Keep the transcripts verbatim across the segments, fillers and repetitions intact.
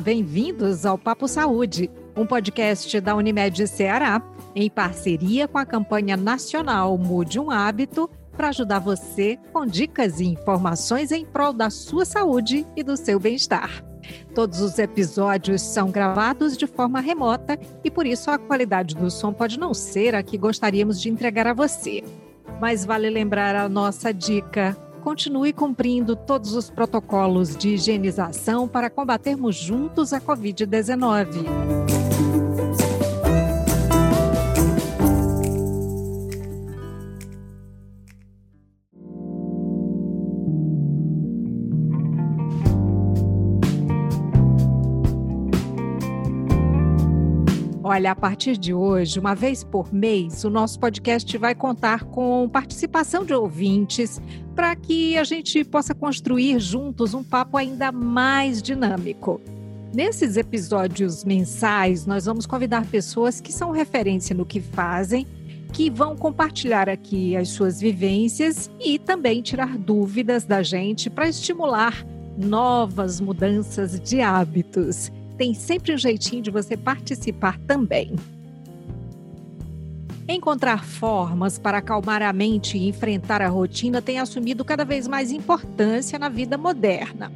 bem-vindos ao Papo Saúde, um podcast da Unimed Ceará, em parceria com a campanha nacional Mude um Hábito, para ajudar você com dicas e informações em prol da sua saúde e do seu bem-estar. Todos os episódios são gravados de forma remota e, por isso, a qualidade do som pode não ser a que gostaríamos de entregar a você. Mas vale lembrar a nossa dica: continue cumprindo todos os protocolos de higienização para combatermos juntos a covid dezenove. Olha, a partir de hoje, uma vez por mês, o nosso podcast vai contar com participação de ouvintes para que a gente possa construir juntos um papo ainda mais dinâmico. Nesses episódios mensais, nós vamos convidar pessoas que são referência no que fazem, que vão compartilhar aqui as suas vivências e também tirar dúvidas da gente para estimular novas mudanças de hábitos. Tem sempre um jeitinho de você participar também. Encontrar formas para acalmar a mente e enfrentar a rotina tem assumido cada vez mais importância na vida moderna.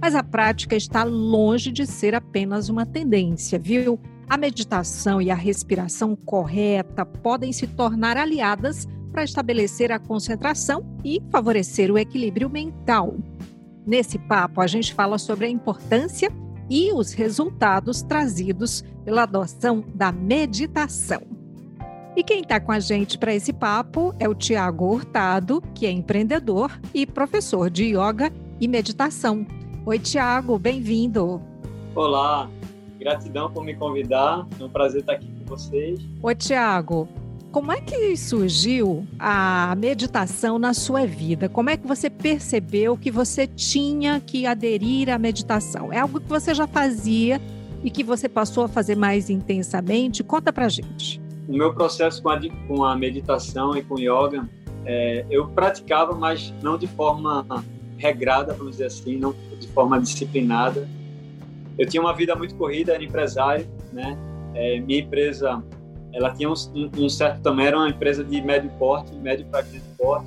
Mas a prática está longe de ser apenas uma tendência, viu? A meditação e a respiração correta podem se tornar aliadas para estabelecer a concentração e favorecer o equilíbrio mental. Nesse papo, a gente fala sobre a importância e os resultados trazidos pela adoção da meditação. E quem está com a gente para esse papo é o Tiago Hurtado, que é empreendedor e professor de yoga e meditação. Oi, Tiago, bem-vindo. Olá, gratidão por me convidar, é um prazer estar aqui com vocês. Ô, Tiago, como é que surgiu a meditação na sua vida? Como é que você percebeu que você tinha que aderir à meditação? É algo que você já fazia e que você passou a fazer mais intensamente? Conta pra gente. O meu processo com a, com a meditação e com yoga, é, eu praticava, mas não de forma regrada, vamos dizer assim, não de forma disciplinada. Eu tinha uma vida muito corrida, era empresário, né? É, minha empresa... Ela tinha um, um certo tamanho, era uma empresa de médio porte, médio para grande porte,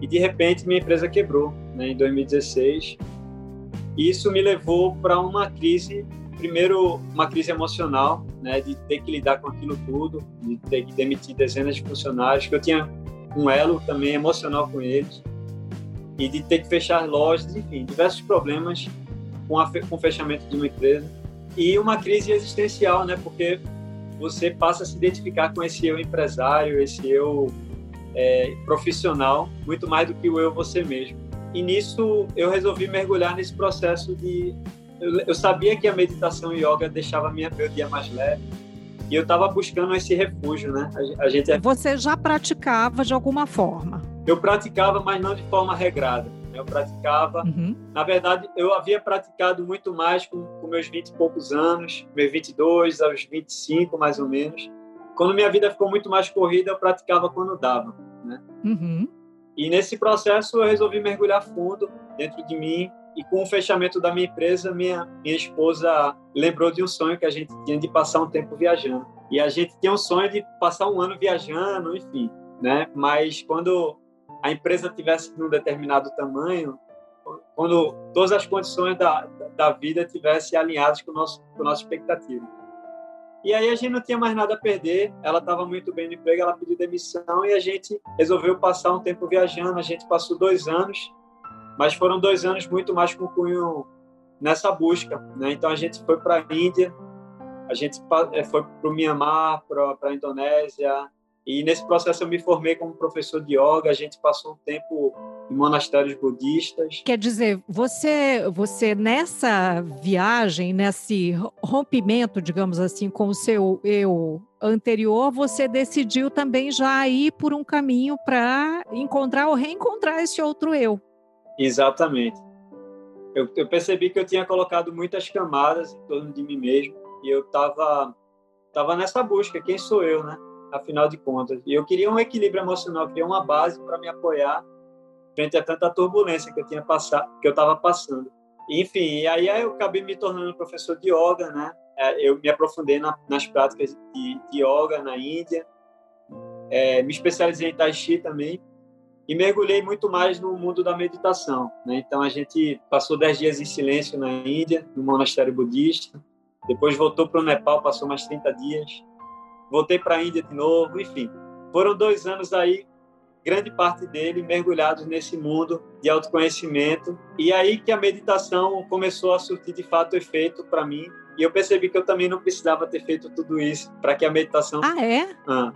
e de repente minha empresa quebrou, né, em dois mil e dezesseis. E isso me levou para uma crise, primeiro uma crise emocional, né, de ter que lidar com aquilo tudo, de ter que demitir dezenas de funcionários, que eu tinha um elo também emocional com eles, e de ter que fechar lojas, enfim, diversos problemas com, a, com o fechamento de uma empresa. E uma crise existencial, né, porque você passa a se identificar com esse eu empresário, esse eu é, profissional, muito mais do que o eu você mesmo. E nisso eu resolvi mergulhar nesse processo de... Eu, eu sabia que a meditação e yoga deixava minha, meu dia mais leve, e eu estava buscando esse refúgio, né? A, a gente... Você já praticava de alguma forma? Eu praticava, mas não de forma regrada. Eu praticava, uhum. Na verdade, eu havia praticado muito mais com, com meus vinte e poucos anos, meus vinte e dois aos vinte e cinco, mais ou menos. Quando minha vida ficou muito mais corrida, eu praticava quando dava, né? Uhum. E nesse processo eu resolvi mergulhar fundo dentro de mim, e com o fechamento da minha empresa, minha, minha esposa lembrou de um sonho que a gente tinha de passar um tempo viajando. E a gente tinha um sonho de passar um ano viajando, enfim, né? Mas quando a empresa tivesse num determinado tamanho, quando todas as condições da, da vida tivessem alinhadas com, o nosso, com a nossa expectativa. E aí a gente não tinha mais nada a perder, ela estava muito bem no emprego, ela pediu demissão e a gente resolveu passar um tempo viajando. A gente passou dois anos, mas foram dois anos muito mais com cunho nessa busca, né? Então a gente foi para a Índia, a gente foi para o Mianmar, para a Indonésia. E nesse processo eu me formei como professor de yoga, a gente passou um tempo em monastérios budistas. Quer dizer, você, você nessa viagem, nesse rompimento, digamos assim, com o seu eu anterior, você decidiu também já ir por um caminho para encontrar ou reencontrar esse outro eu. Exatamente. Eu, eu percebi que eu tinha colocado muitas camadas em torno de mim mesmo e eu estava tava nessa busca, quem sou eu, né? Afinal de contas, e eu queria um equilíbrio emocional, eu queria uma base para me apoiar frente a tanta turbulência que eu tinha passado, que eu estava passando. Enfim, aí eu acabei me tornando professor de yoga, né? Eu me aprofundei na, nas práticas de, de yoga na Índia, é, me especializei em Tai Chi também e mergulhei muito mais no mundo da meditação, né? Então, a gente passou dez dias em silêncio na Índia, no monastério budista, depois voltou para o Nepal, passou mais trinta dias, voltei para a Índia de novo, enfim. Foram dois anos aí, grande parte dele mergulhados nesse mundo de autoconhecimento. E aí que a meditação começou a surtir de fato efeito para mim. E eu percebi que eu também não precisava ter feito tudo isso para que a meditação... Ah, é? Ah.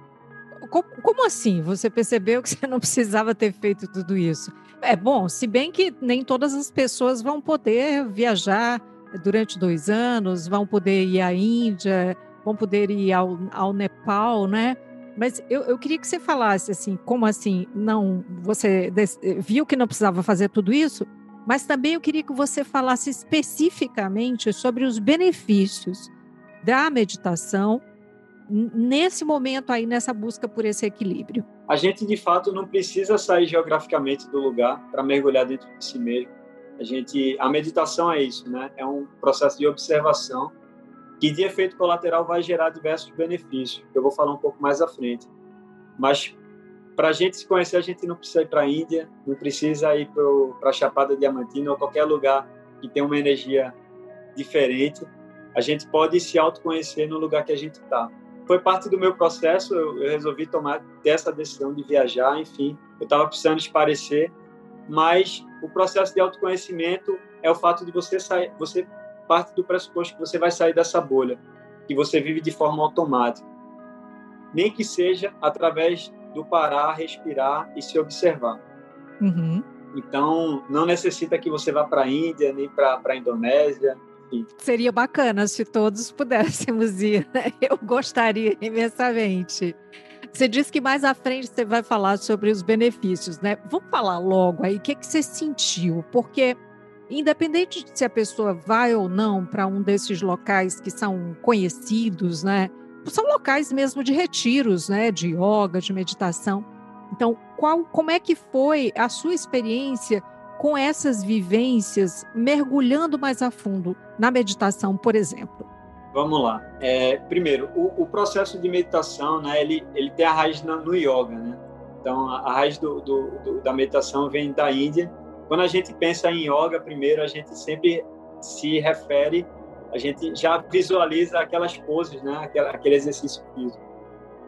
Como, como assim? Você percebeu que você não precisava ter feito tudo isso? É bom, se bem que nem todas as pessoas vão poder viajar durante dois anos, vão poder ir à Índia, vão poder ir ao, ao Nepal, né? Mas eu, eu queria que você falasse assim, como assim, não, você viu que não precisava fazer tudo isso, mas também eu queria que você falasse especificamente sobre os benefícios da meditação nesse momento aí, nessa busca por esse equilíbrio. A gente, de fato, não precisa sair geograficamente do lugar para mergulhar dentro de si mesmo. A gente, a meditação é isso, né? É um processo de observação que de efeito colateral vai gerar diversos benefícios, que eu vou falar um pouco mais à frente. Mas para a gente se conhecer, a gente não precisa ir para a Índia, não precisa ir para a Chapada Diamantina ou qualquer lugar que tenha uma energia diferente. A gente pode se autoconhecer no lugar que a gente está. Foi parte do meu processo, eu, eu resolvi tomar essa decisão de viajar, enfim. Eu estava precisando esparecer, mas o processo de autoconhecimento é o fato de você sair... Você parte do pressuposto que você vai sair dessa bolha, que você vive de forma automática. Nem que seja através do parar, respirar e se observar. Uhum. Então, não necessita que você vá para a Índia, nem para a Indonésia. Enfim. Seria bacana se todos pudéssemos ir, né? Eu gostaria imensamente. Você disse que mais à frente você vai falar sobre os benefícios, né? Vamos falar logo aí, o que, é que você sentiu? Porque... independente de se a pessoa vai ou não para um desses locais que são conhecidos, né? São locais mesmo de retiros, né? De yoga, de meditação. Então, qual, como é que foi a sua experiência com essas vivências, mergulhando mais a fundo na meditação, por exemplo? Vamos lá. É, primeiro, o, o processo de meditação, né? Ele, ele tem a raiz no, no yoga, né? Então, a, a raiz do, do, do, da meditação vem da Índia. Quando a gente pensa em yoga, primeiro, a gente sempre se refere, a gente já visualiza aquelas poses, né? Aquela, aquele exercício físico.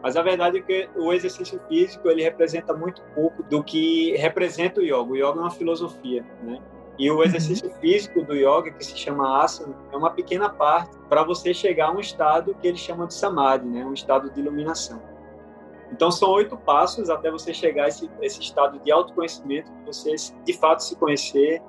Mas a verdade é que o exercício físico, ele representa muito pouco do que representa o yoga. O yoga é uma filosofia, né? E o exercício físico do yoga, que se chama asana, é uma pequena parte para você chegar a um estado que eles chamam de samadhi, né? Um estado de iluminação. Então, são oito passos até você chegar a esse, esse estado de autoconhecimento, de você, de fato, se conhecer,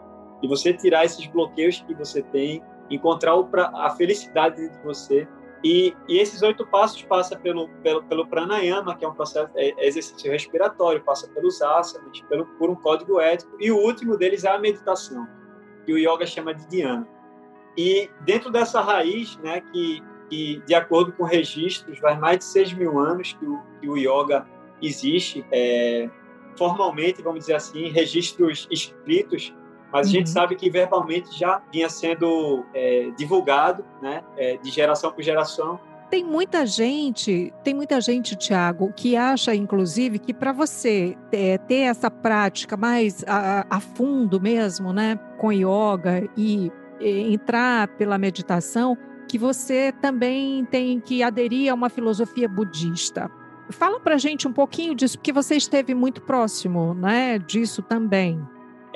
de você tirar esses bloqueios que você tem, encontrar o, a felicidade dentro de você. E, e esses oito passos passam pelo, pelo, pelo pranayama, que é um processo, é exercício respiratório, passa pelos asanas, pelo, por um código ético, e o último deles é a meditação, que o yoga chama de dhyana. E dentro dessa raiz, né, que... e de acordo com registros, vai mais de seis mil anos que o, que o yoga existe, é, formalmente, vamos dizer assim, registros escritos, mas uhum. a gente sabe que verbalmente já vinha sendo é, divulgado, né, é, de geração por geração. Tem muita gente, tem muita gente, Tiago, que acha, inclusive, que para você é, ter essa prática mais a, a fundo mesmo, né, com yoga e, e entrar pela meditação, que você também tem que aderir a uma filosofia budista. Fala pra gente um pouquinho disso, porque você esteve muito próximo, né, disso também.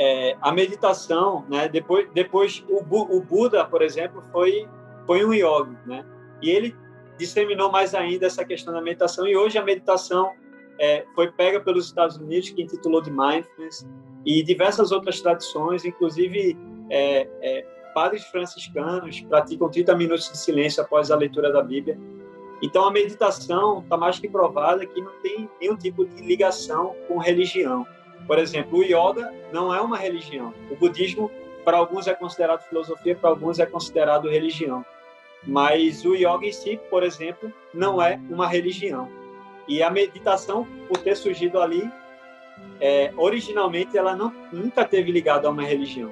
É, a meditação, né, depois, depois o, Bu, o Buda, por exemplo, foi, foi um yogi, né, e ele disseminou mais ainda essa questão da meditação, e hoje a meditação é, foi pega pelos Estados Unidos, que intitulou de Mindfulness, e diversas outras tradições, inclusive... É, é, padres franciscanos praticam trinta minutos de silêncio após a leitura da Bíblia. Então, a meditação está mais que provada que não tem nenhum tipo de ligação com religião. Por exemplo, o yoga não é uma religião. O budismo, para alguns, é considerado filosofia, para alguns é considerado religião. Mas o yoga em si, por exemplo, não é uma religião. E a meditação, por ter surgido ali, é, originalmente, ela não, nunca teve ligado a uma religião.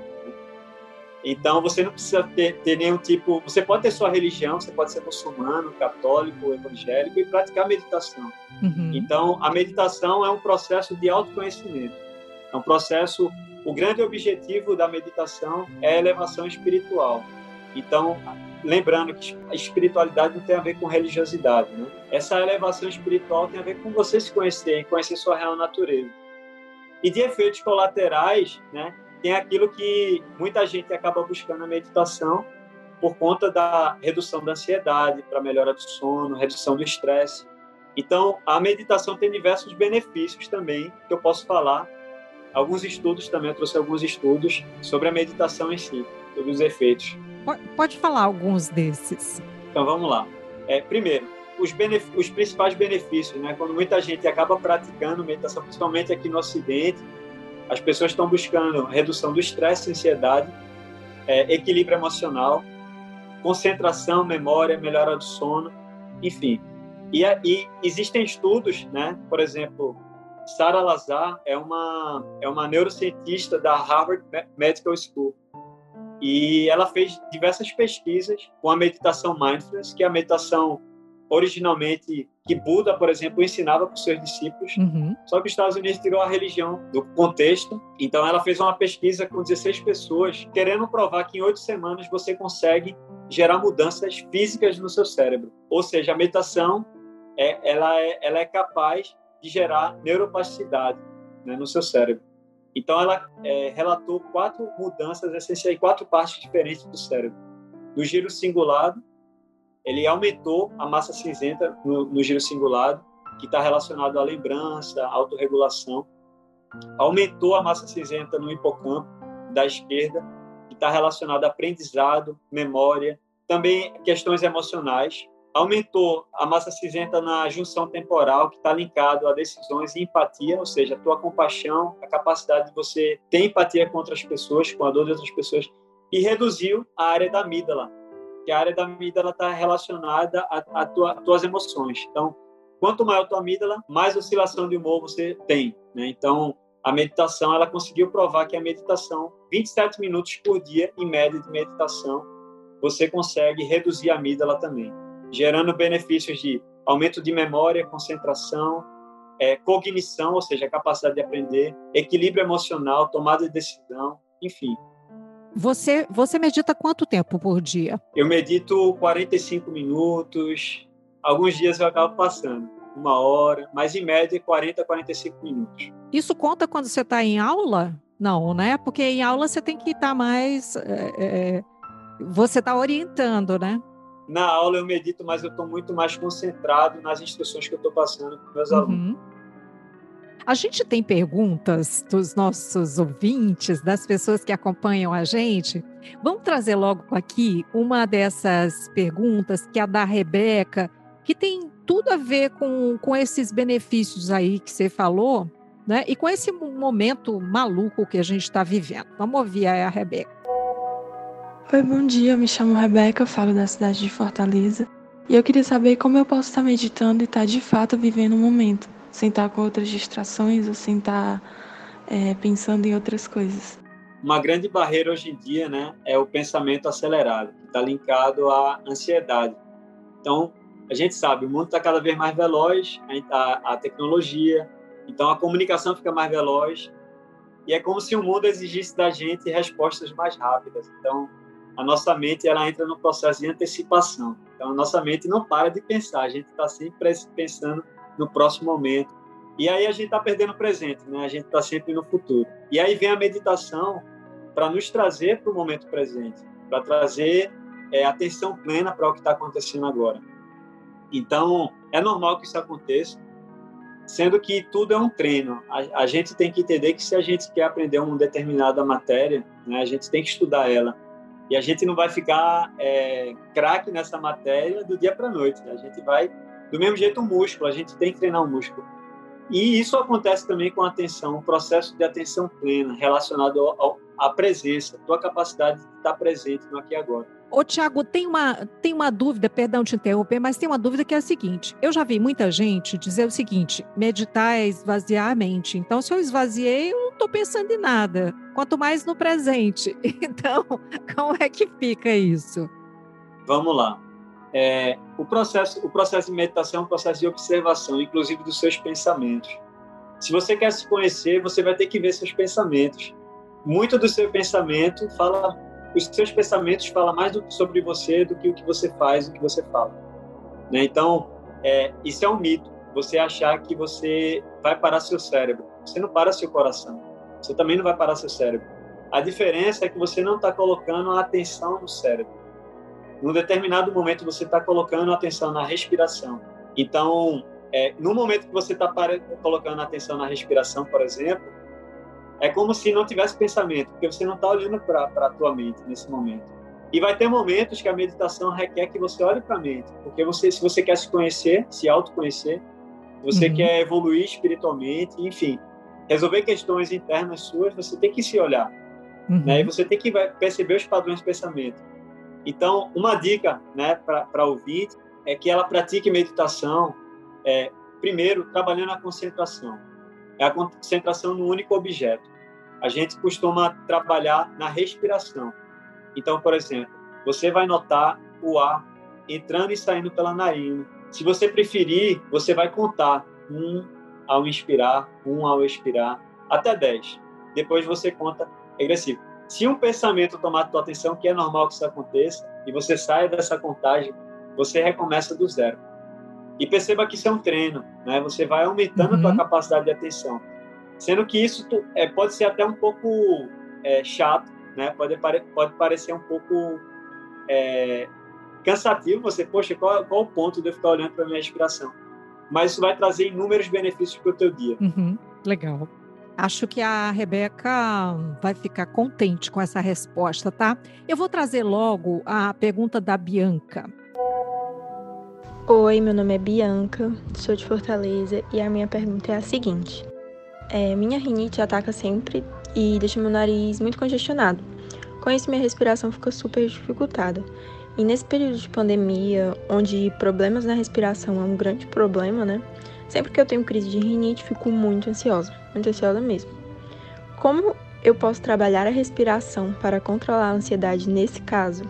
Então, você não precisa ter, ter nenhum tipo... Você pode ter sua religião, você pode ser muçulmano, católico, evangélico e praticar meditação. Uhum. Então, a meditação é um processo de autoconhecimento. É um processo... O grande objetivo da meditação é a elevação espiritual. Então, lembrando que a espiritualidade não tem a ver com religiosidade, né? Essa elevação espiritual tem a ver com você se conhecer e conhecer sua real natureza. E de efeitos colaterais, né? Tem aquilo que muita gente acaba buscando na meditação por conta da redução da ansiedade, para melhora do sono, redução do estresse. Então, a meditação tem diversos benefícios também, que eu posso falar. Alguns estudos também, eu trouxe alguns estudos sobre a meditação em si, sobre os efeitos. Pode, pode falar alguns desses. Então, vamos lá. É, primeiro, os, benef- os principais benefícios, né? Quando muita gente acaba praticando meditação, principalmente aqui no Ocidente, as pessoas estão buscando redução do estresse, ansiedade, é, equilíbrio emocional, concentração, memória, melhora do sono, enfim. E, e existem estudos, né? Por exemplo, Sara Lazar é uma, é uma neurocientista da Harvard Medical School. E ela fez diversas pesquisas com a meditação Mindfulness, que é a meditação originalmente que Buda, por exemplo, ensinava para os seus discípulos. Uhum. Só que os Estados Unidos tirou a religião do contexto. Então, ela fez uma pesquisa com dezesseis pessoas, querendo provar que em oito semanas você consegue gerar mudanças físicas no seu cérebro. Ou seja, a meditação é, ela é, ela é capaz de gerar neuroplasticidade, né, no seu cérebro. Então, ela é, relatou quatro mudanças essenciais, quatro partes diferentes do cérebro. Do giro cingulado, ele aumentou a massa cinzenta no, no giro cingulado, que está relacionado à lembrança, à autorregulação. Aumentou a massa cinzenta no hipocampo da esquerda, que está relacionado a aprendizado, memória, também questões emocionais. Aumentou a massa cinzenta na junção temporal, que está linkado a decisões e empatia, ou seja, a tua compaixão, a capacidade de você ter empatia com outras pessoas, com a dor de outras pessoas. E reduziu a área da amígdala, que a área da amígdala está relacionada a, a tua, tuas emoções. Então, quanto maior a tua amígdala, mais oscilação de humor você tem, né? Então, a meditação, ela conseguiu provar que a meditação, vinte e sete minutos por dia, em média de meditação, você consegue reduzir a amígdala também, gerando benefícios de aumento de memória, concentração, é, cognição, ou seja, a capacidade de aprender, equilíbrio emocional, tomada de decisão, enfim. Você, você medita quanto tempo por dia? Eu medito quarenta e cinco minutos, alguns dias eu acabo passando, uma hora, mas em média quarenta, quarenta e cinco minutos. Isso conta quando você está em aula? Não, né? Porque em aula você tem que estar mais... É, é, você está orientando, né? Na aula eu medito, mas eu estou muito mais concentrado nas instruções que eu estou passando para os meus uhum. alunos. A gente tem perguntas dos nossos ouvintes, das pessoas que acompanham a gente. Vamos trazer logo aqui uma dessas perguntas, que é a da Rebeca, que tem tudo a ver com, com esses benefícios aí que você falou, né? E com esse momento maluco que a gente está vivendo. Vamos ouvir a Rebeca. Oi, bom dia, eu me chamo Rebeca, eu falo da cidade de Fortaleza e eu queria saber como eu posso estar meditando e estar de fato vivendo o momento, sem estar com outras distrações ou sem estar é, pensando em outras coisas. Uma grande barreira hoje em dia, né, é o pensamento acelerado, que está linkado à ansiedade. Então, a gente sabe, o mundo está cada vez mais veloz, a, a tecnologia, então a comunicação fica mais veloz e é como se o mundo exigisse da gente respostas mais rápidas. Então, a nossa mente, ela entra no processo de antecipação. Então, a nossa mente não para de pensar. A gente está sempre pensando no próximo momento. E aí, a gente está perdendo o presente, né? A gente está sempre no futuro. E aí, vem a meditação para nos trazer para o momento presente, para trazer é, atenção plena para o que está acontecendo agora. Então, é normal que isso aconteça, sendo que tudo é um treino. A, a gente tem que entender que se a gente quer aprender uma determinada matéria, né, a gente tem que estudar ela. E a gente não vai ficar é, craque nessa matéria do dia para a noite. Né? A gente vai, do mesmo jeito, o músculo. A gente tem que treinar o músculo. E isso acontece também com a atenção, um processo de atenção plena relacionado ao, ao, à presença, tua capacidade de estar presente no aqui e agora. Ô, Tiago, tem uma, tem uma dúvida, perdão te interromper, mas tem uma dúvida que é a seguinte. Eu já vi muita gente dizer o seguinte, meditar é esvaziar a mente. Então, se eu esvaziei, eu não estou pensando em nada, quanto mais no presente. Então, como é que fica isso? Vamos lá. É, o, processo, o processo de meditação é um processo de observação, inclusive dos seus pensamentos. Se você quer se conhecer, você vai ter que ver seus pensamentos. Muito do seu pensamento fala... Os seus pensamentos falam mais do, sobre você do que o que você faz, o que você fala. Né? Então, é, isso é um mito. Você achar que você vai parar seu cérebro. Você não para seu coração. Você também não vai parar seu cérebro. A diferença é que você não está colocando a atenção no cérebro. Num determinado momento, você está colocando a atenção na respiração. Então, é, no momento que você está colocando a atenção na respiração, por exemplo, é como se não tivesse pensamento, porque você não está olhando para a tua mente nesse momento. E vai ter momentos que a meditação requer que você olhe para a mente, porque você, se você quer se conhecer, se autoconhecer, se você uhum. quer evoluir espiritualmente, enfim, resolver questões internas suas, você tem que se olhar. Uhum. Né? E você tem que perceber os padrões de pensamento. Então, uma dica, né, para o ouvinte é que ela pratique meditação, é, primeiro, trabalhando a concentração. É a concentração no único objeto. A gente costuma trabalhar na respiração. Então, por exemplo, você vai notar o ar entrando e saindo pela narina. Se você preferir, você vai contar um ao inspirar, um ao expirar, até dez. Depois você conta regressivo. Se um pensamento tomar a tua atenção, que é normal que isso aconteça, e você sai dessa contagem, você recomeça do zero. E perceba que isso é um treino, né? Você vai aumentando uhum. a tua capacidade de atenção. Sendo que isso tu, é, pode ser até um pouco é, chato, né? Pode, pare, pode parecer um pouco é, cansativo. Você, poxa, qual, qual o ponto de eu ficar olhando para a minha respiração? Mas isso vai trazer inúmeros benefícios para o teu dia. Uhum. Legal. Acho que a Rebeca vai ficar contente com essa resposta, tá? Eu vou trazer logo a pergunta da Bianca. Oi, meu nome é Bianca, sou de Fortaleza e a minha pergunta é a seguinte. É, minha rinite ataca sempre e deixa meu nariz muito congestionado. Com isso, minha respiração fica super dificultada. E nesse período de pandemia, onde problemas na respiração é um grande problema, né? Sempre que eu tenho crise de rinite, fico muito ansiosa, muito ansiosa mesmo. Como eu posso trabalhar a respiração para controlar a ansiedade nesse caso?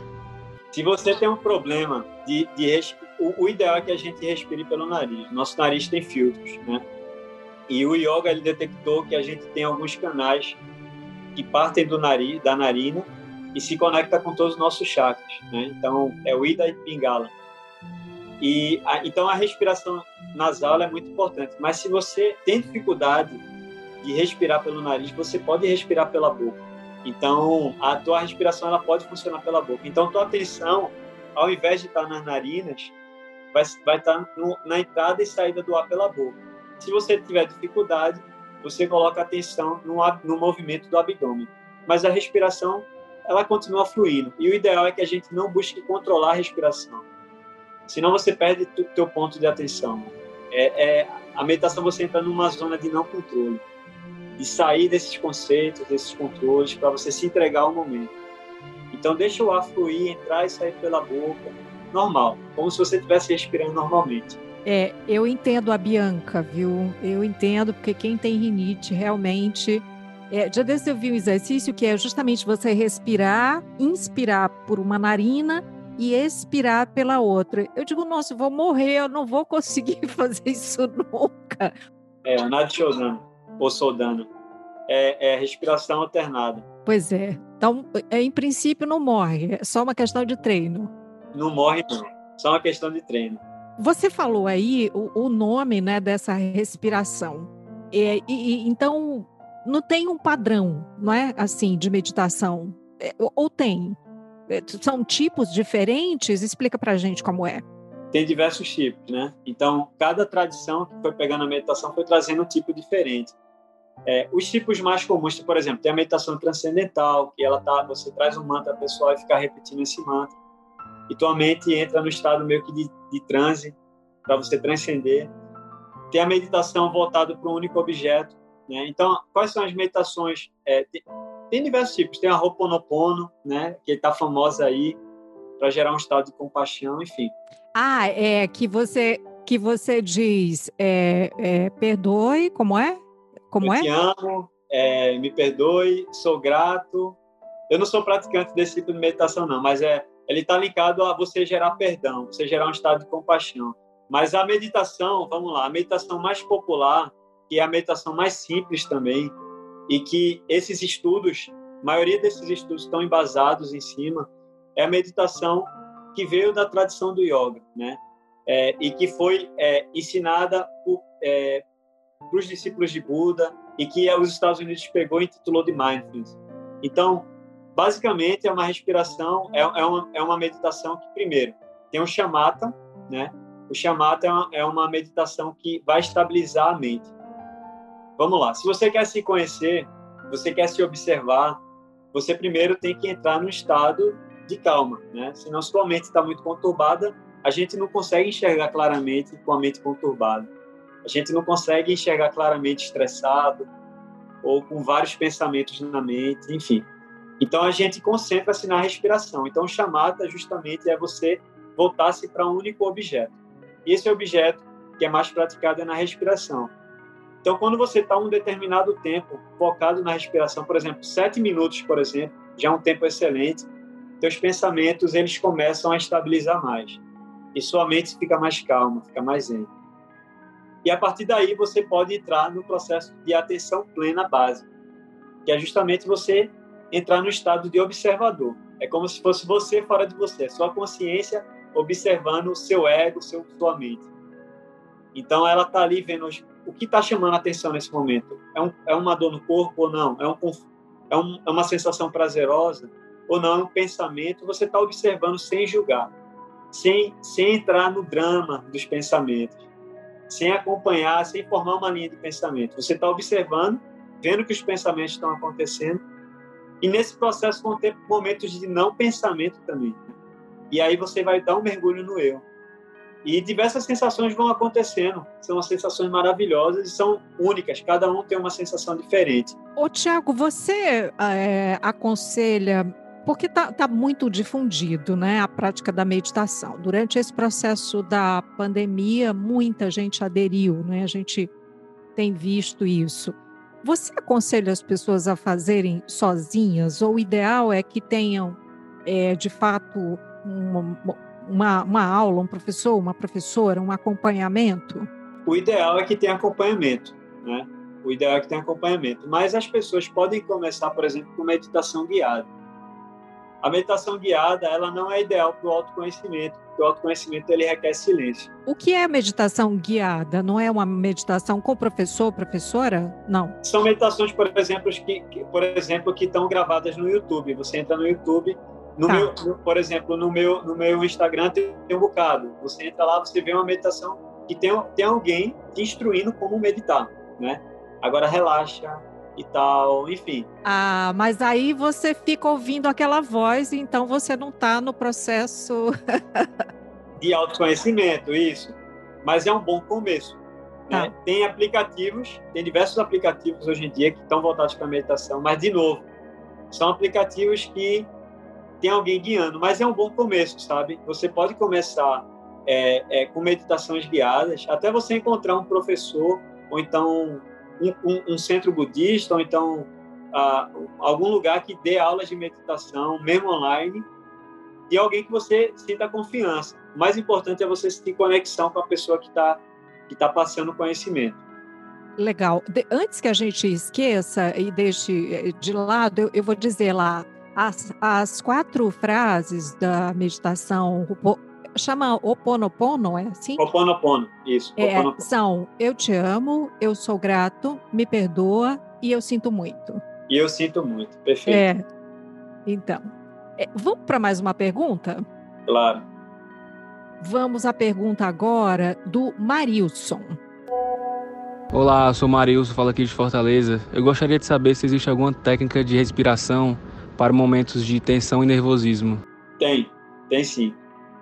Se você tem um problema de, de respiração, O, o ideal é que a gente respire pelo nariz. Nosso nariz tem filtros, né? E o yoga ele detectou que a gente tem alguns canais que partem do nariz, da narina e se conecta com todos os nossos chakras, né? Então, é o Ida e Pingala. E, a, então, a respiração nasal é muito importante. Mas se você tem dificuldade de respirar pelo nariz, você pode respirar pela boca. Então, a tua respiração ela pode funcionar pela boca. Então, tua atenção, ao invés de estar nas narinas, Vai, vai estar no, na entrada e saída do ar pela boca. Se você tiver dificuldade, você coloca atenção no, no movimento do abdômen. Mas a respiração, ela continua fluindo. E o ideal é que a gente não busque controlar a respiração. Senão você perde o teu ponto de atenção. É, é, a meditação, você entra numa zona de não controle. E sair desses conceitos, desses controles, para você se entregar ao momento. Então, deixa o ar fluir, entrar e sair pela boca. Normal, como se você estivesse respirando normalmente. É, eu entendo a Bianca, viu? Eu entendo, porque quem tem rinite realmente... É, já desse eu vi um exercício que é justamente você respirar, inspirar por uma narina e expirar pela outra. Eu digo, nossa, eu vou morrer, eu não vou conseguir fazer isso nunca. É, a Nath Chosan, ou Soldano. É, é respiração alternada. Pois é. Então, é, em princípio, não morre. É só uma questão de treino. Não morre, não. Só uma questão de treino. Você falou aí o, o nome, né, dessa respiração. É, e, e, então, não tem um padrão, não é, assim, de meditação? É, ou tem? É, são tipos diferentes? Explica pra gente como é. Tem diversos tipos, né? Então, cada tradição que foi pegando a meditação foi trazendo um tipo diferente. É, os tipos mais comuns, por exemplo, tem a meditação transcendental, que ela tá, você traz um mantra pessoal e fica repetindo esse mantra. E tua mente entra no estado meio que de, de transe, para você transcender. Tem a meditação voltada para um único objeto, né? Então, quais são as meditações? É, tem, tem diversos tipos. Tem a Ho'oponopono, né? Que está famosa aí, para gerar um estado de compaixão, enfim. Ah, é que você, que você diz, é, é, perdoe, como é? Como é? Eu te amo, é, me perdoe, sou grato. Eu não sou praticante desse tipo de meditação, não, mas é, ele está ligado a você gerar perdão, você gerar um estado de compaixão. Mas a meditação, vamos lá, a meditação mais popular, que é a meditação mais simples também, e que esses estudos, a maioria desses estudos estão embasados em cima, é a meditação que veio da tradição do yoga, né? É, e que foi é, ensinada por, é, para os discípulos de Buda, e que os Estados Unidos pegou e intitulou de Mindfulness. Então, basicamente, é uma respiração, é, é, uma, é uma meditação que, primeiro, tem um Shamatha, né? O Shamatha é uma, é uma meditação que vai estabilizar a mente. Vamos lá. Se você quer se conhecer, você quer se observar, você primeiro tem que entrar num estado de calma, né? Senão sua mente está muito conturbada, a gente não consegue enxergar claramente com a mente conturbada. A gente não consegue enxergar claramente estressado ou com vários pensamentos na mente, enfim. Então, a gente concentra-se na respiração. Então, o Shamatha, justamente, é você voltar-se para um único objeto. E esse objeto que é mais praticado é na respiração. Então, quando você está um determinado tempo focado na respiração, por exemplo, sete minutos, por exemplo, já é um tempo excelente, seus pensamentos eles começam a estabilizar mais. E sua mente fica mais calma, fica mais zen. E, a partir daí, você pode entrar no processo de atenção plena básica, que é justamente você entrar no estado de observador. É como se fosse você fora de você, sua consciência observando o seu ego, seu, sua mente. Então, ela está ali vendo o que está chamando a atenção nesse momento. É, um, é uma dor no corpo ou não? É, um, é, um, é uma sensação prazerosa ou não? É um pensamento? Você está observando sem julgar, sem, sem entrar no drama dos pensamentos, sem acompanhar, sem formar uma linha de pensamento. Você está observando, vendo que os pensamentos estão acontecendo. E nesse processo vão ter momentos de não pensamento também. E aí você vai dar um mergulho no eu. E diversas sensações vão acontecendo. São sensações maravilhosas e são únicas. Cada um tem uma sensação diferente. Ô, Tiago, você é, aconselha... Porque está tá muito difundido, né, a prática da meditação. Durante esse processo da pandemia, muita gente aderiu, né? A gente tem visto isso. Você aconselha as pessoas a fazerem sozinhas ou o ideal é que tenham, é, de fato, uma, uma, uma aula, um professor, uma professora, um acompanhamento? O ideal é que tenha acompanhamento, né? O ideal é que tenha acompanhamento. Mas as pessoas podem começar, por exemplo, com meditação guiada. A meditação guiada, ela não é ideal para o autoconhecimento, porque o autoconhecimento ele requer silêncio. O que é meditação guiada? Não é uma meditação com professor, professora? Não. São meditações, por exemplo, que, que, por exemplo, que estão gravadas no YouTube. Você entra no YouTube, no tá. meu, no, por exemplo, no meu, no meu Instagram tem, tem um bocado. Você entra lá, você vê uma meditação que tem, tem alguém te instruindo como meditar, né? Agora relaxa e tal, enfim. Ah, mas aí você fica ouvindo aquela voz, então você não está no processo... de autoconhecimento, isso. Mas é um bom começo, né? Ah. Tem aplicativos, tem diversos aplicativos hoje em dia que estão voltados para a meditação, mas, de novo, são aplicativos que tem alguém guiando, mas é um bom começo, sabe? Você pode começar é, é, com meditações guiadas, até você encontrar um professor, ou então... Um, um, um centro budista, ou então uh, algum lugar que dê aulas de meditação, mesmo online, e alguém que você sinta confiança. O mais importante é você sentir conexão com a pessoa que está que tá passando o conhecimento. Legal. De, antes que a gente esqueça e deixe de lado, eu, eu vou dizer lá, as, as quatro frases da meditação... Chama Ho'oponopono, é assim? Ho'oponopono, isso. É, Ho'oponopono. São eu te amo, eu sou grato, me perdoa e eu sinto muito. E eu sinto muito, perfeito. É. Então, é, vamos para mais uma pergunta? Claro. Vamos à pergunta agora do Marilson. Olá, sou o Marilson, falo aqui de Fortaleza. Eu gostaria de saber se existe alguma técnica de respiração para momentos de tensão e nervosismo. Tem, tem sim.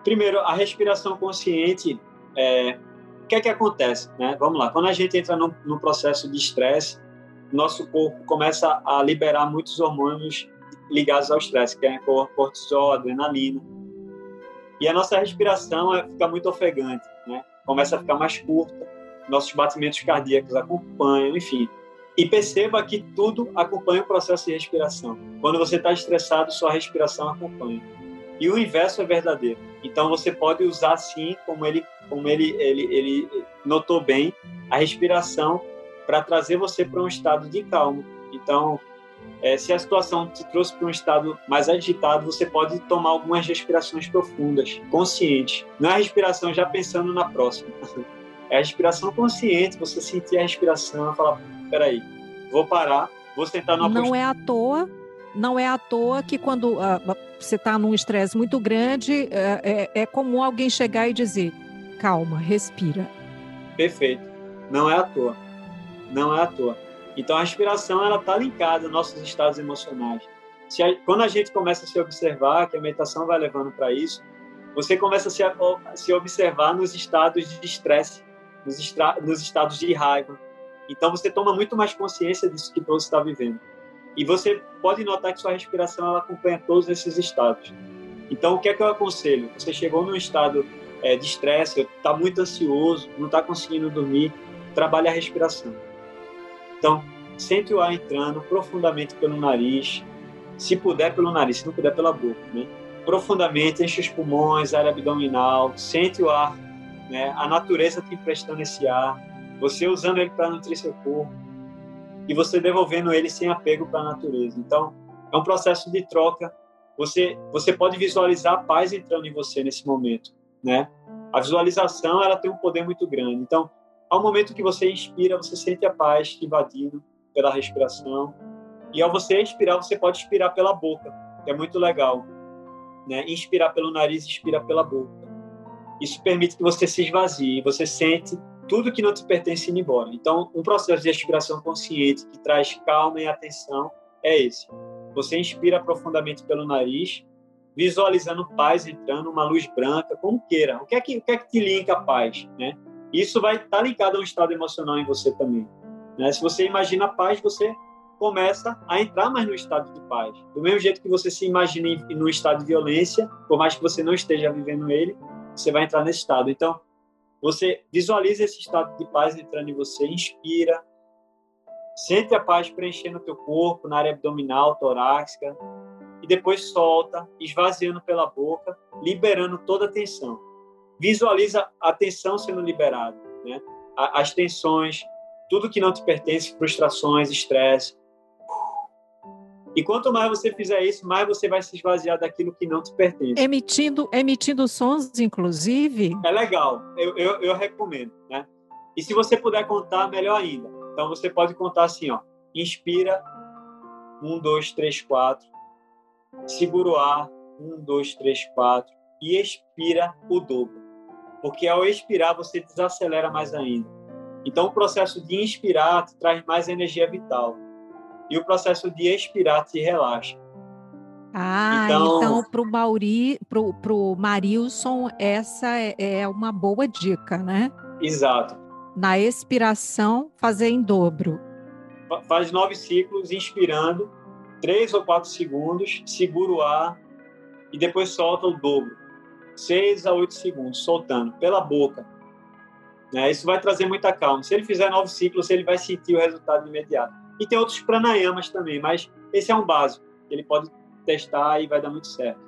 Primeiro, a respiração consciente, é, o que é que acontece, né? Vamos lá, quando a gente entra num, num processo de estresse, nosso corpo começa a liberar muitos hormônios ligados ao estresse, que é cortisol, adrenalina. E a nossa respiração fica muito ofegante, né? Começa a ficar mais curta, nossos batimentos cardíacos acompanham, enfim. E perceba que tudo acompanha o processo de respiração. Quando você está estressado, sua respiração acompanha. E o inverso é verdadeiro. Então você pode usar, sim, como ele, como ele, ele, ele notou bem, a respiração para trazer você para um estado de calma. Então, é, se a situação te trouxe para um estado mais agitado, você pode tomar algumas respirações profundas, conscientes. Não é a respiração já pensando na próxima. É a respiração consciente, você sentir a respiração, falar, peraí, vou parar, vou sentar numa postura. Não é à toa, não é à toa que quando ah, você está num estresse muito grande, ah, é, é comum alguém chegar e dizer, calma, respira. Perfeito, não é à toa, não é à toa. Então, a respiração, ela está linkada aos nossos estados emocionais. Se a, quando a gente começa a se observar, que a meditação vai levando para isso, você começa a se, a se observar nos estados de estresse, nos, estra, nos estados de raiva. Então, você toma muito mais consciência disso que você está vivendo. E você pode notar que sua respiração, ela acompanha todos esses estados. Então, o que é que eu aconselho? Você chegou num estado é, de estresse, está muito ansioso, não está conseguindo dormir, trabalha a respiração. Então, sente o ar entrando profundamente pelo nariz, se puder pelo nariz, se não puder pela boca, né? Profundamente, enche os pulmões, área abdominal, sente o ar, né? A natureza te emprestando esse ar, você usando ele para nutrir seu corpo e você devolvendo ele sem apego para a natureza. Então, é um processo de troca. Você, você pode visualizar a paz entrando em você nesse momento, né? A visualização, ela tem um poder muito grande. Então, ao momento que você inspira, você sente a paz te invadindo pela respiração. E ao você expirar, você pode expirar pela boca, que é muito legal, né? Inspirar pelo nariz, expirar pela boca. Isso permite que você se esvazie, você sente tudo que não te pertence indo embora. Então, um processo de respiração consciente que traz calma e atenção é esse. Você inspira profundamente pelo nariz, visualizando paz entrando, uma luz branca, como queira. O que é que, o que, é que te linka a paz, né? Isso vai estar ligado a um estado emocional em você também, né? Se você imagina a paz, você começa a entrar mais no estado de paz. Do mesmo jeito que você se imagina em, no estado de violência, por mais que você não esteja vivendo ele, você vai entrar nesse estado. Então, você visualiza esse estado de paz entrando em você, inspira, sente a paz preenchendo o teu corpo, na área abdominal, torácica, e depois solta, esvaziando pela boca, liberando toda a tensão. Visualiza a tensão sendo liberada, né? As tensões, tudo que não te pertence, frustrações, estresse. E quanto mais você fizer isso, mais você vai se esvaziar daquilo que não te pertence. Emitindo, emitindo sons, inclusive. É legal, eu, eu, eu recomendo, né? E se você puder contar, melhor ainda. Então, você pode contar assim, ó. Inspira, um, dois, três, quatro. Segura o ar, um, dois, três, quatro. E expira o dobro. Porque ao expirar, você desacelera mais ainda. Então, o processo de inspirar te traz mais energia vital. E o processo de expirar te relaxa. Ah, então, então para o Mauri, pro, pro Marilson, essa é, é uma boa dica, né? Exato. Na expiração, fazer em dobro. Faz nove ciclos, inspirando, três ou quatro segundos, segura o ar e depois solta o dobro. seis a oito segundos, soltando pela boca, né? Isso vai trazer muita calma. Se ele fizer nove ciclos, ele vai sentir o resultado imediato. E tem outros pranayamas também, mas esse é um básico. Ele pode testar e vai dar muito certo.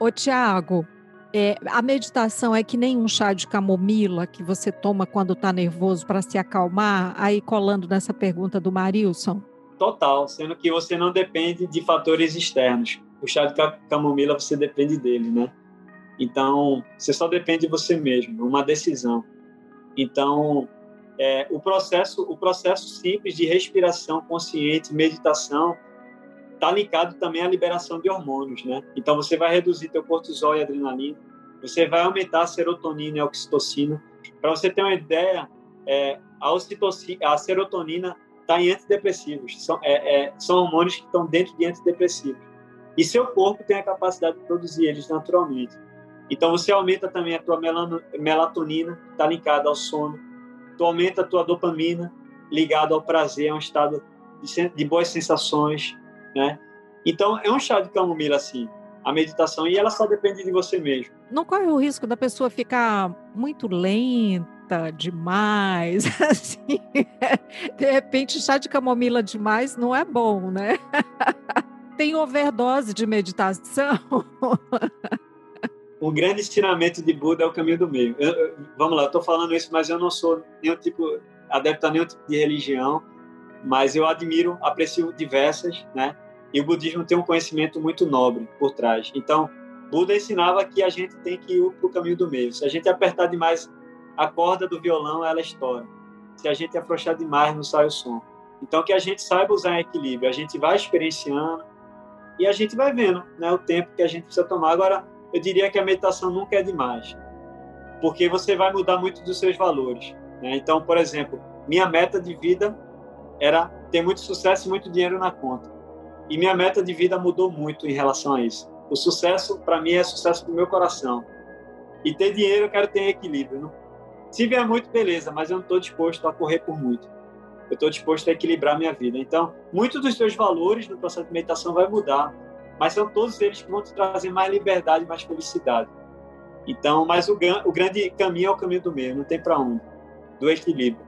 Ô, Tiago, é, a meditação é que nem um chá de camomila que você toma quando está nervoso para se acalmar, aí colando nessa pergunta do Marilson? Total, sendo que você não depende de fatores externos. O chá de camomila, você depende dele, né? Então, você só depende de você mesmo, uma decisão. Então, é, o, processo, o processo simples de respiração consciente, meditação, está ligado também à liberação de hormônios, né? Então, você vai reduzir teu cortisol e adrenalina, você vai aumentar a serotonina e a oxitocina. Para você ter uma ideia, é, a, ocitocina, a serotonina está em antidepressivos, são, é, é, são hormônios que estão dentro de antidepressivos. E seu corpo tem a capacidade de produzir eles naturalmente. Então, você aumenta também a tua melatonina, que está ligada ao sono. Tu aumenta a tua dopamina, ligada ao prazer, a um estado de boas sensações, né? Então, é um chá de camomila, assim. a meditação e ela só depende de você mesmo. Não corre o risco da pessoa ficar muito lenta demais, assim. De repente, chá de camomila demais não é bom, né? Tem overdose de meditação. O grande ensinamento de Buda é o caminho do meio. Eu, eu, vamos lá, eu estou falando isso, mas eu não sou nenhum tipo, adepto a nenhum tipo de religião, mas eu admiro, aprecio diversas, né? E o budismo tem um conhecimento muito nobre por trás. Então, Buda ensinava que a gente tem que ir para o caminho do meio. Se a gente apertar demais a corda do violão, ela estoura. Se a gente afrouxar demais, não sai o som. Então, que a gente saiba usar em equilíbrio. A gente vai experienciando e a gente vai vendo, né, o tempo que a gente precisa tomar. Agora, eu diria que a meditação nunca é demais, porque você vai mudar muito dos seus valores, né? Então, por exemplo, minha meta de vida era ter muito sucesso e muito dinheiro na conta. E minha meta de vida mudou muito em relação a isso. O sucesso, para mim, é sucesso para o meu coração. E ter dinheiro, eu quero ter equilíbrio, né? Se vier muito, beleza, mas eu não estou disposto a correr por muito. Eu estou disposto a equilibrar minha vida. Então, muitos dos seus valores no processo de meditação vai mudar, mas são todos eles que vão te trazer mais liberdade, mais felicidade. Então, mas o, gran, o grande caminho é o caminho do meio, não tem para onde, do equilíbrio.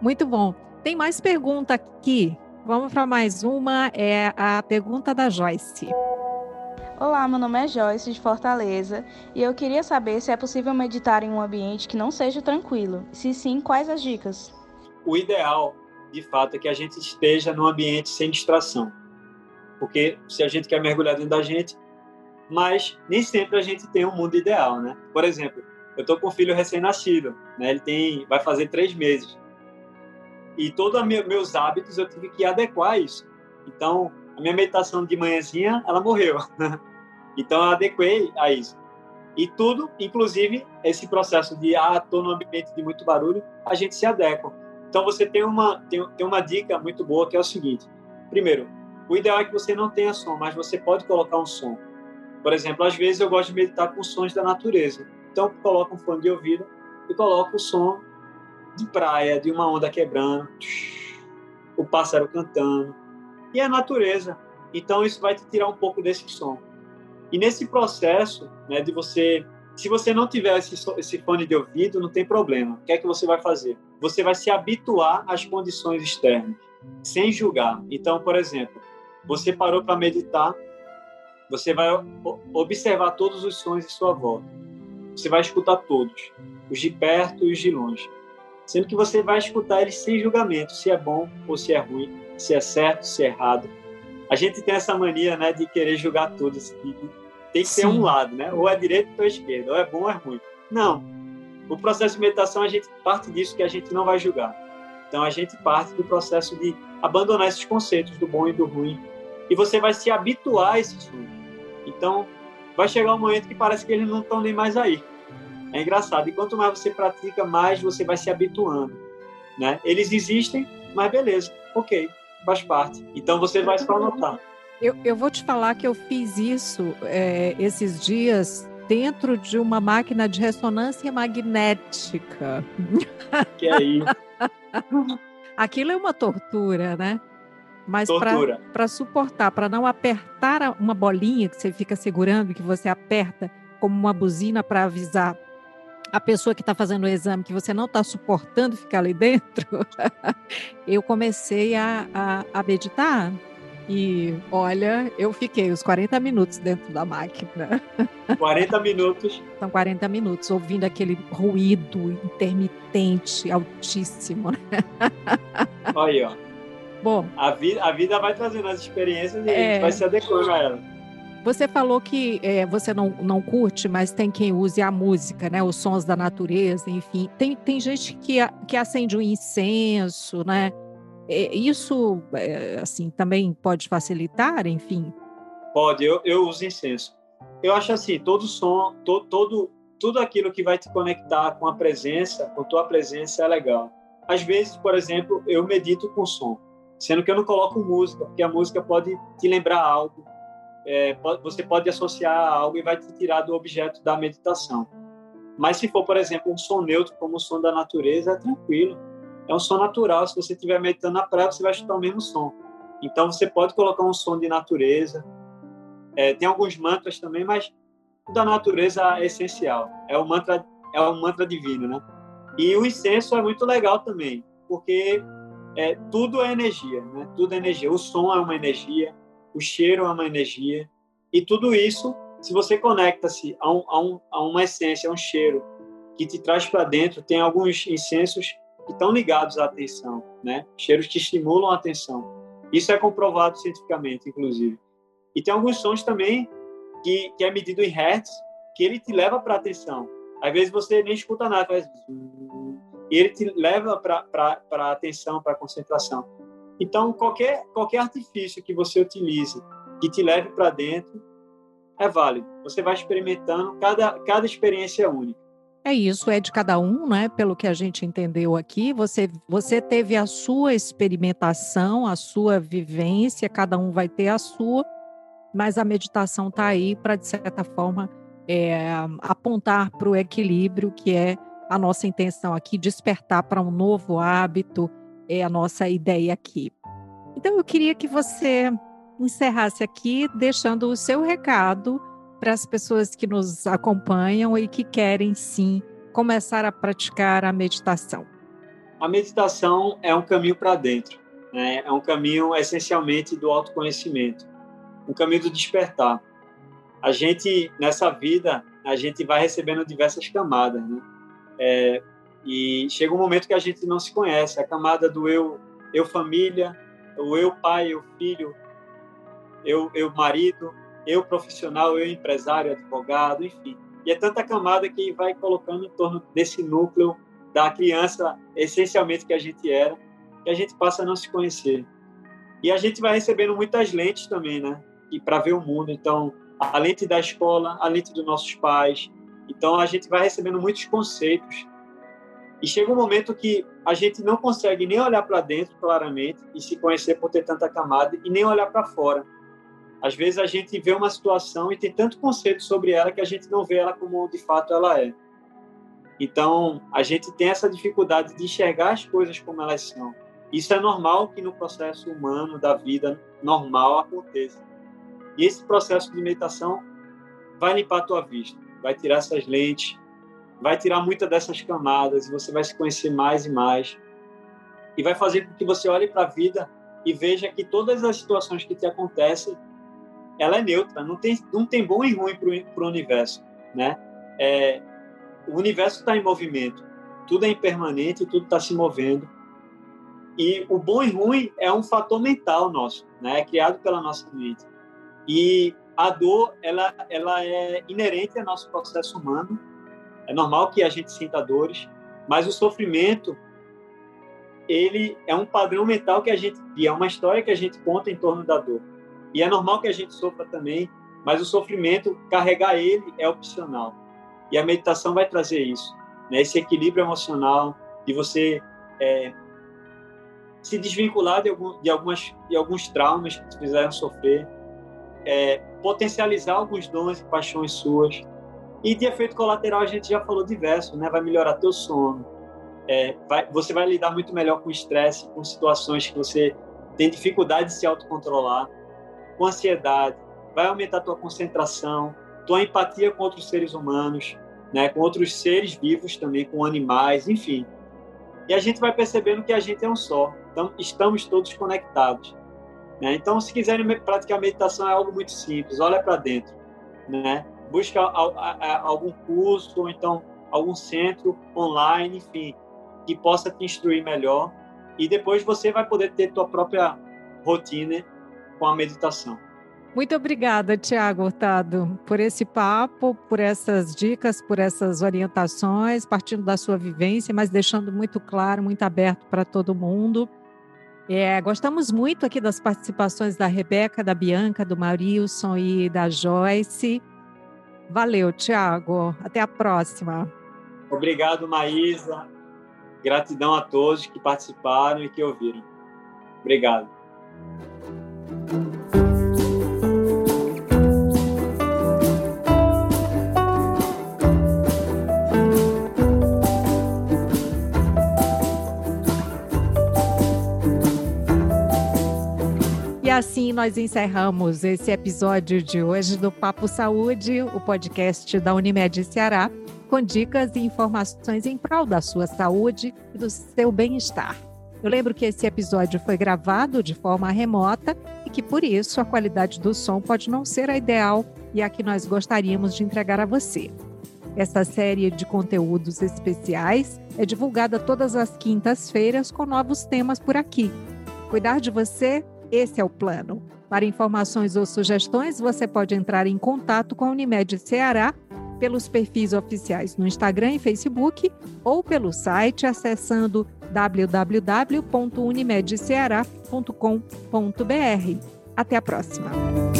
Muito bom. Tem mais pergunta aqui. Vamos para mais uma, é a pergunta da Joyce. Olá, meu nome é Joyce, de Fortaleza, e eu queria saber se é possível meditar em um ambiente que não seja tranquilo. Se sim, quais as dicas? O ideal, de fato, é que a gente esteja num ambiente sem distração. Porque se a gente quer mergulhar dentro da gente, mas nem sempre a gente tem um mundo ideal, né? Por exemplo, eu estou com um filho recém-nascido, né? Ele tem, vai fazer três meses. E todos os meus hábitos eu tive que adequar a isso. Então, a minha meditação de manhãzinha, ela morreu. Então, eu adequei a isso. E tudo, inclusive, esse processo de, ah, estou num ambiente de muito barulho, a gente se adequa. Então, você tem uma, tem, tem uma dica muito boa, que é o seguinte. Primeiro, o ideal é que você não tenha som, mas você pode colocar um som. Por exemplo, às vezes eu gosto de meditar com sons da natureza. Então, coloco um fone de ouvido e coloco o som de praia, de uma onda quebrando, o pássaro cantando. E a natureza. Então, isso vai te tirar um pouco desse som. E nesse processo, né, de você... Se você não tiver esse, esse fone de ouvido, não tem problema. O que é que você vai fazer? Você vai se habituar às condições externas, sem julgar. Então, por exemplo, você parou para meditar, você vai observar todos os sons em sua volta. Você vai escutar todos, os de perto e os de longe. Sendo que você vai escutar eles sem julgamento, se é bom ou se é ruim, se é certo, se é errado. A gente tem essa mania, né, de querer julgar tudo. Tem que ter um lado, né? Ou é direito ou é esquerda, ou é bom ou é ruim. Não. O processo de meditação, a gente parte disso, que a gente não vai julgar. Então, a gente parte do processo de abandonar esses conceitos do bom e do ruim. E você vai se habituar a esses sons. Então, vai chegar um momento que parece que eles não estão nem mais aí. É engraçado. E quanto mais você pratica, mais você vai se habituando, né? Eles existem, mas beleza. Ok, faz parte. Então, você vai só notar. Eu, eu vou te falar que eu fiz isso é, esses dias dentro de uma máquina de ressonância magnética. Que aí? Aquilo é uma tortura, né? Mas para suportar, para não apertar uma bolinha que você fica segurando, que você aperta como uma buzina para avisar a pessoa que está fazendo o exame que você não está suportando ficar ali dentro, eu comecei a, a, a meditar. E, olha, eu fiquei os quarenta minutos dentro da máquina. quarenta minutos? São quarenta minutos, ouvindo aquele ruído intermitente, altíssimo. Olha, ó. Bom, a, vi- a vida vai trazendo as experiências e é... a gente vai se adequando a ela. Você falou que é, você não, não curte, mas tem quem use a música, né? Os sons da natureza, enfim. Tem, tem gente que, a, que acende um incenso, né? Isso, assim, também pode facilitar, enfim? Pode, eu, eu uso incenso. Eu acho assim, todo som, to, todo, tudo aquilo que vai te conectar com a presença, com a tua presença é legal. Às vezes, por exemplo, eu medito com som, sendo que eu não coloco música, porque a música pode te lembrar algo, é, pode, você pode associar a algo e vai te tirar do objeto da meditação. Mas se for, por exemplo, um som neutro, como o som da natureza, é tranquilo. É um som natural. Se você estiver meditando na praia, você vai escutar o mesmo som. Então, você pode colocar um som de natureza. É, tem alguns mantras também, mas da natureza essencial. É um mantra, é um mantra divino, né? E o incenso é muito legal também, porque é, tudo é energia, né? Tudo é energia. O som é uma energia, o cheiro é uma energia. E tudo isso, se você conecta-se a, um, a, um, a uma essência, a um cheiro que te traz para dentro, tem alguns incensos que estão ligados à atenção, né? Cheiros que estimulam a atenção. Isso é comprovado cientificamente, inclusive. E tem alguns sons também que, que é medido em hertz, que ele te leva para a atenção. Às vezes você nem escuta nada, faz... e ele te leva para a atenção, para a concentração. Então, qualquer, qualquer artifício que você utilize, que te leve para dentro, é válido. Você vai experimentando, cada, cada experiência é única. É isso, é de cada um, né? Pelo que a gente entendeu aqui, você, você teve a sua experimentação, a sua vivência, cada um vai ter a sua, mas a meditação está aí para, de certa forma, é, apontar para o equilíbrio, que é a nossa intenção aqui, despertar para um novo hábito, é a nossa ideia aqui. Então, eu queria que você encerrasse aqui, deixando o seu recado para as pessoas que nos acompanham e que querem, sim, começar a praticar a meditação. A meditação é um caminho para dentro, né? É um caminho, essencialmente, do autoconhecimento, um caminho do despertar. A gente, nessa vida, a gente vai recebendo diversas camadas, né? É, e chega um momento que a gente não se conhece, a camada do eu, eu família, o eu pai, eu filho, eu, eu marido, eu profissional, eu empresário, advogado, enfim. E é tanta camada que vai colocando em torno desse núcleo da criança, essencialmente, que a gente era, que a gente passa a não se conhecer. E a gente vai recebendo muitas lentes também, né? E para ver o mundo. Então, a lente da escola, a lente dos nossos pais. Então, a gente vai recebendo muitos conceitos. E chega um momento que a gente não consegue nem olhar para dentro, claramente, e se conhecer por ter tanta camada, e nem olhar para fora. Às vezes a gente vê uma situação e tem tanto conceito sobre ela que a gente não vê ela como de fato ela é. Então, a gente tem essa dificuldade de enxergar as coisas como elas são. Isso é normal que no processo humano da vida normal aconteça. E esse processo de meditação vai limpar a tua vista, vai tirar essas lentes, vai tirar muitas dessas camadas, e você vai se conhecer mais e mais. E vai fazer com que você olhe para a vida e veja que todas as situações que te acontecem, ela é neutra, não tem, não tem bom e ruim para o universo, né? É, o universo está em movimento, tudo é impermanente, tudo está se movendo. E o bom e ruim é um fator mental nosso, né? É criado pela nossa mente. E a dor, ela, ela é inerente ao nosso processo humano, é normal que a gente sinta dores, mas o sofrimento, ele é um padrão mental que a gente cria, é uma história que a gente conta em torno da dor. E é normal que a gente sofra também, mas o sofrimento, carregar ele é opcional. E a meditação vai trazer isso, né? Esse equilíbrio emocional de você é, se desvincular de, algum, de, algumas, de alguns traumas que te fizeram sofrer, é, potencializar alguns dons e paixões suas. E de efeito colateral, a gente já falou diverso, né? Vai melhorar teu sono, é, vai, você vai lidar muito melhor com estresse, com situações que você tem dificuldade de se autocontrolar, com ansiedade, vai aumentar tua concentração, tua empatia com outros seres humanos, né, com outros seres vivos também, com animais, enfim. E a gente vai percebendo que a gente é um só, então estamos todos conectados, né? Então, se quiserem praticar meditação, é algo muito simples, olha para dentro, né? Busca algum curso, ou então algum centro online, enfim, que possa te instruir melhor, e depois você vai poder ter tua própria rotina com a meditação. Muito obrigada, Tiago Hurtado, por esse papo, por essas dicas, por essas orientações, partindo da sua vivência, mas deixando muito claro, muito aberto para todo mundo. É, gostamos muito aqui das participações da Rebeca, da Bianca, do Marilson e da Joyce. Valeu, Tiago. Até a próxima. Obrigado, Maísa. Gratidão a todos que participaram e que ouviram. Obrigado. E assim nós encerramos esse episódio de hoje do Papo Saúde, o podcast da Unimed Ceará, com dicas e informações em prol da sua saúde e do seu bem-estar. Eu lembro que esse episódio foi gravado de forma remota e que, por isso, a qualidade do som pode não ser a ideal e a que nós gostaríamos de entregar a você. Essa série de conteúdos especiais é divulgada todas as quintas-feiras com novos temas por aqui. Cuidar de você? Esse é o plano. Para informações ou sugestões, você pode entrar em contato com a Unimed Ceará pelos perfis oficiais no Instagram e Facebook ou pelo site acessando w w w ponto unimed ceará ponto com ponto b r. Até a próxima!